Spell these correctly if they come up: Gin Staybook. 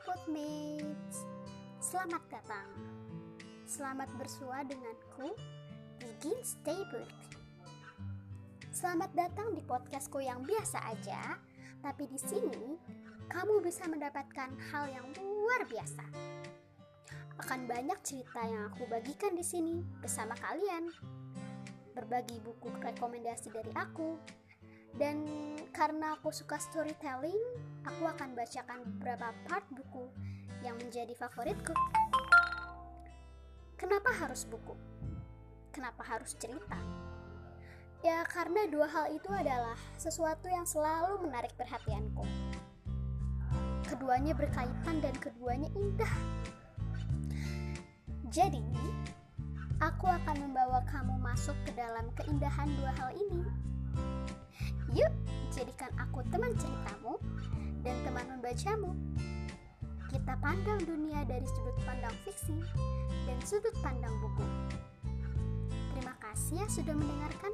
Foodmates, selamat datang. Selamat bersua denganku di Gin Staybook. Selamat datang di podcastku yang biasa aja, tapi di sini kamu bisa mendapatkan hal yang luar biasa. Akan banyak cerita yang aku bagikan di sini bersama kalian. Berbagi buku rekomendasi dari aku. Dan karena aku suka storytelling, aku akan bacakan beberapa part buku yang menjadi favoritku. Kenapa harus buku? Kenapa harus cerita? Ya, karena dua hal itu adalah sesuatu yang selalu menarik perhatianku. Keduanya berkaitan dan keduanya indah. Jadi, aku akan membawa kamu masuk ke dalam keindahan dua hal ini. Yuk, jadikan aku teman ceritamu dan teman membacamu. Kita pandang dunia dari sudut pandang fiksi dan sudut pandang buku. Terima kasih ya sudah mendengarkan.